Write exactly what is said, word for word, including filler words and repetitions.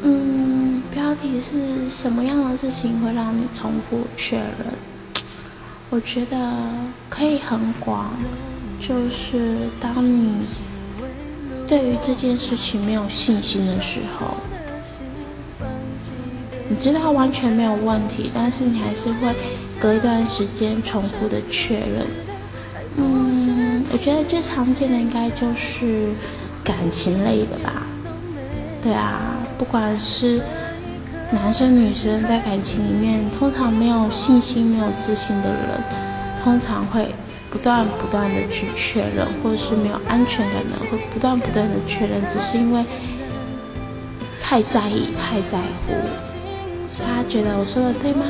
嗯，标题是什么样的事情会让你重复确认？我觉得可以很广，就是当你对于这件事情没有信心的时候，你知道完全没有问题，但是你还是会隔一段时间重复的确认。嗯，我觉得最常见的应该就是感情类的吧。对啊，不管是男生女生，在感情里面通常没有信心没有自信的人，通常会不断不断的去确认，或者是没有安全感的会不断不断的确认，只是因为太在意太在乎。大家觉得我说的对吗？